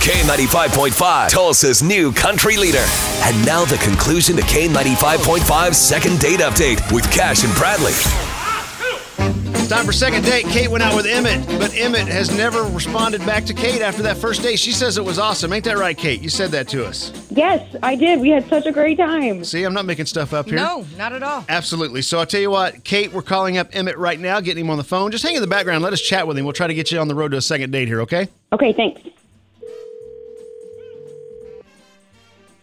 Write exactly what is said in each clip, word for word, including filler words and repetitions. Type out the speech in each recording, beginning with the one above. K ninety-five point five, Tulsa's new country leader. And now the conclusion to K ninety-five point five's second date update with Cash and Bradley. Time for second date. Kate went out with Emmett, but Emmett has never responded back to Kate after that first date. She says it was awesome. Ain't that right, Kate? You said that to us. Yes, I did. We had such a great time. See, I'm not making stuff up here. No, not at all. Absolutely. So I'll tell you what, Kate, we're calling up Emmett right now, getting him on the phone. Just hang in the background. Let us chat with him. We'll try to get you on the road to a second date here, okay? Okay, thanks.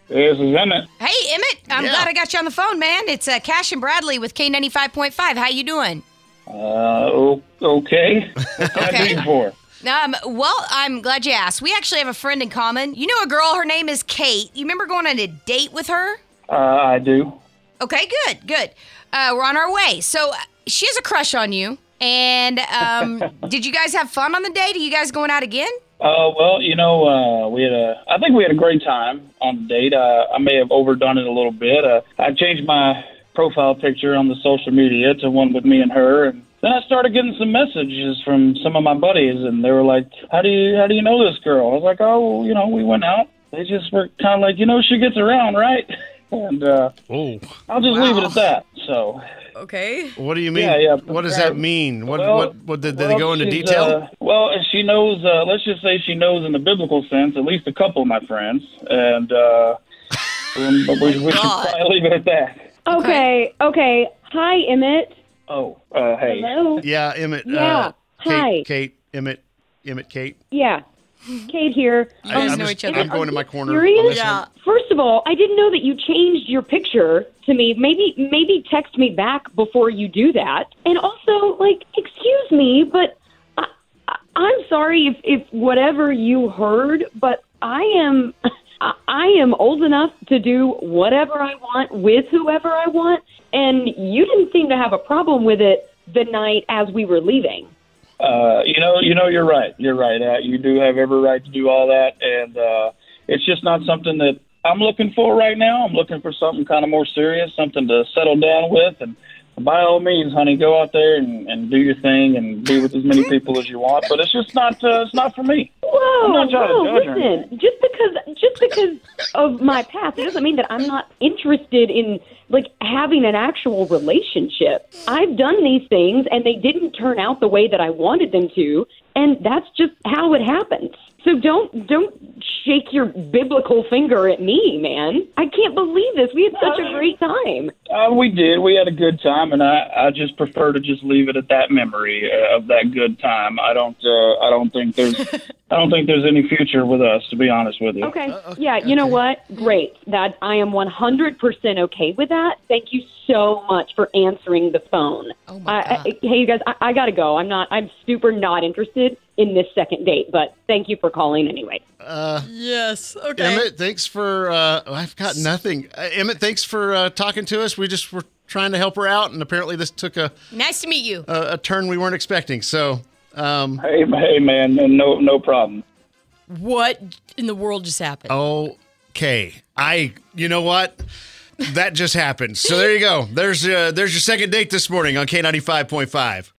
This is Emmett. Hey, Emmett. I'm yeah. glad I got you on the phone, man. It's uh, Cash and Bradley with K ninety-five point five. How you doing? Uh, okay. What can okay. I do for? Um, well, I'm glad you asked. We actually have a friend in common. You know a girl, her name is Kate. You remember going on a date with her? Uh, I do. Okay, good, good. Uh, we're on our way. So she has a crush on you. And um, did you guys have fun on the date? Are you guys going out again? Uh, well, you know, uh, we had a, I think we had a great time on the date. Uh, I may have overdone it a little bit. Uh, I changed my profile picture on the social media to one with me and her, and then I started getting some messages from some of my buddies, and they were like, how do you how do you know this girl? I was like, oh, you know, we went out. They just were kind of like, you know, she gets around, right? And uh, Ooh. I'll just wow. leave it at that. So, okay. What do you mean? Yeah, yeah. What does that mean? What well, what, what did, did well, they go into detail? Uh, well, she knows, uh, let's just say she knows in the biblical sense, at least a couple of my friends, and uh, we, we, we should probably leave it at that. Okay, okay. Hi, Emmett. Oh, uh, hey. Hello. Yeah, Emmett. Yeah, uh, Kate, hi. Kate, Emmett, Emmett, Kate. Yeah, Kate here. I, um, I'm, know just, each other. I'm going to my corner. Yeah. First of all, I didn't know that you changed your picture to me. Maybe maybe text me back before you do that. And also, like, excuse me, but I, I, I'm sorry if, if whatever you heard, but I am... I am old enough to do whatever I want with whoever I want, and you didn't seem to have a problem with it the night as we were leaving. Uh, you know, you know, you're right. You're right. Uh, you do have every right to do all that, and uh, it's just not something that I'm looking for right now. I'm looking for something kind of more serious, something to settle down with, and by all means, honey, go out there and, and do your thing and be with as many people as you want. But it's just not uh, it's not for me. Whoa, I'm not trying whoa, to judge listen. Her. Just because just because of my past, it doesn't mean that I'm not interested in, like, having an actual relationship. I've done these things, and they didn't turn out the way that I wanted them to, and that's just how it happens. So don't don't shake your biblical finger at me, man. I can't believe this. We had such a great time. Uh, we did. We had a good time, and I, I just prefer to just leave it at that memory of that good time. I don't uh, I don't think there's I don't think there's any future with us, to be honest with you. Okay. Uh, okay. Yeah. You know what? Great. That I am one hundred percent okay with that. Thank you so much for answering the phone. Oh my God. I, I, hey, you guys. I, I gotta go. I'm not. I'm super not interested in this second date, but thank you for calling anyway. Uh, yes. Okay. Emmett, thanks for, uh, I've got nothing. Uh, Emmett, thanks for uh, talking to us. We just were trying to help her out, and apparently this took a... Nice to meet you. A, a turn we weren't expecting, so... Um, hey, hey, man, no no problem. What in the world just happened? Okay. I, you know what? That just happened. So there you go. There's, uh, there's your second date this morning on K ninety-five point five.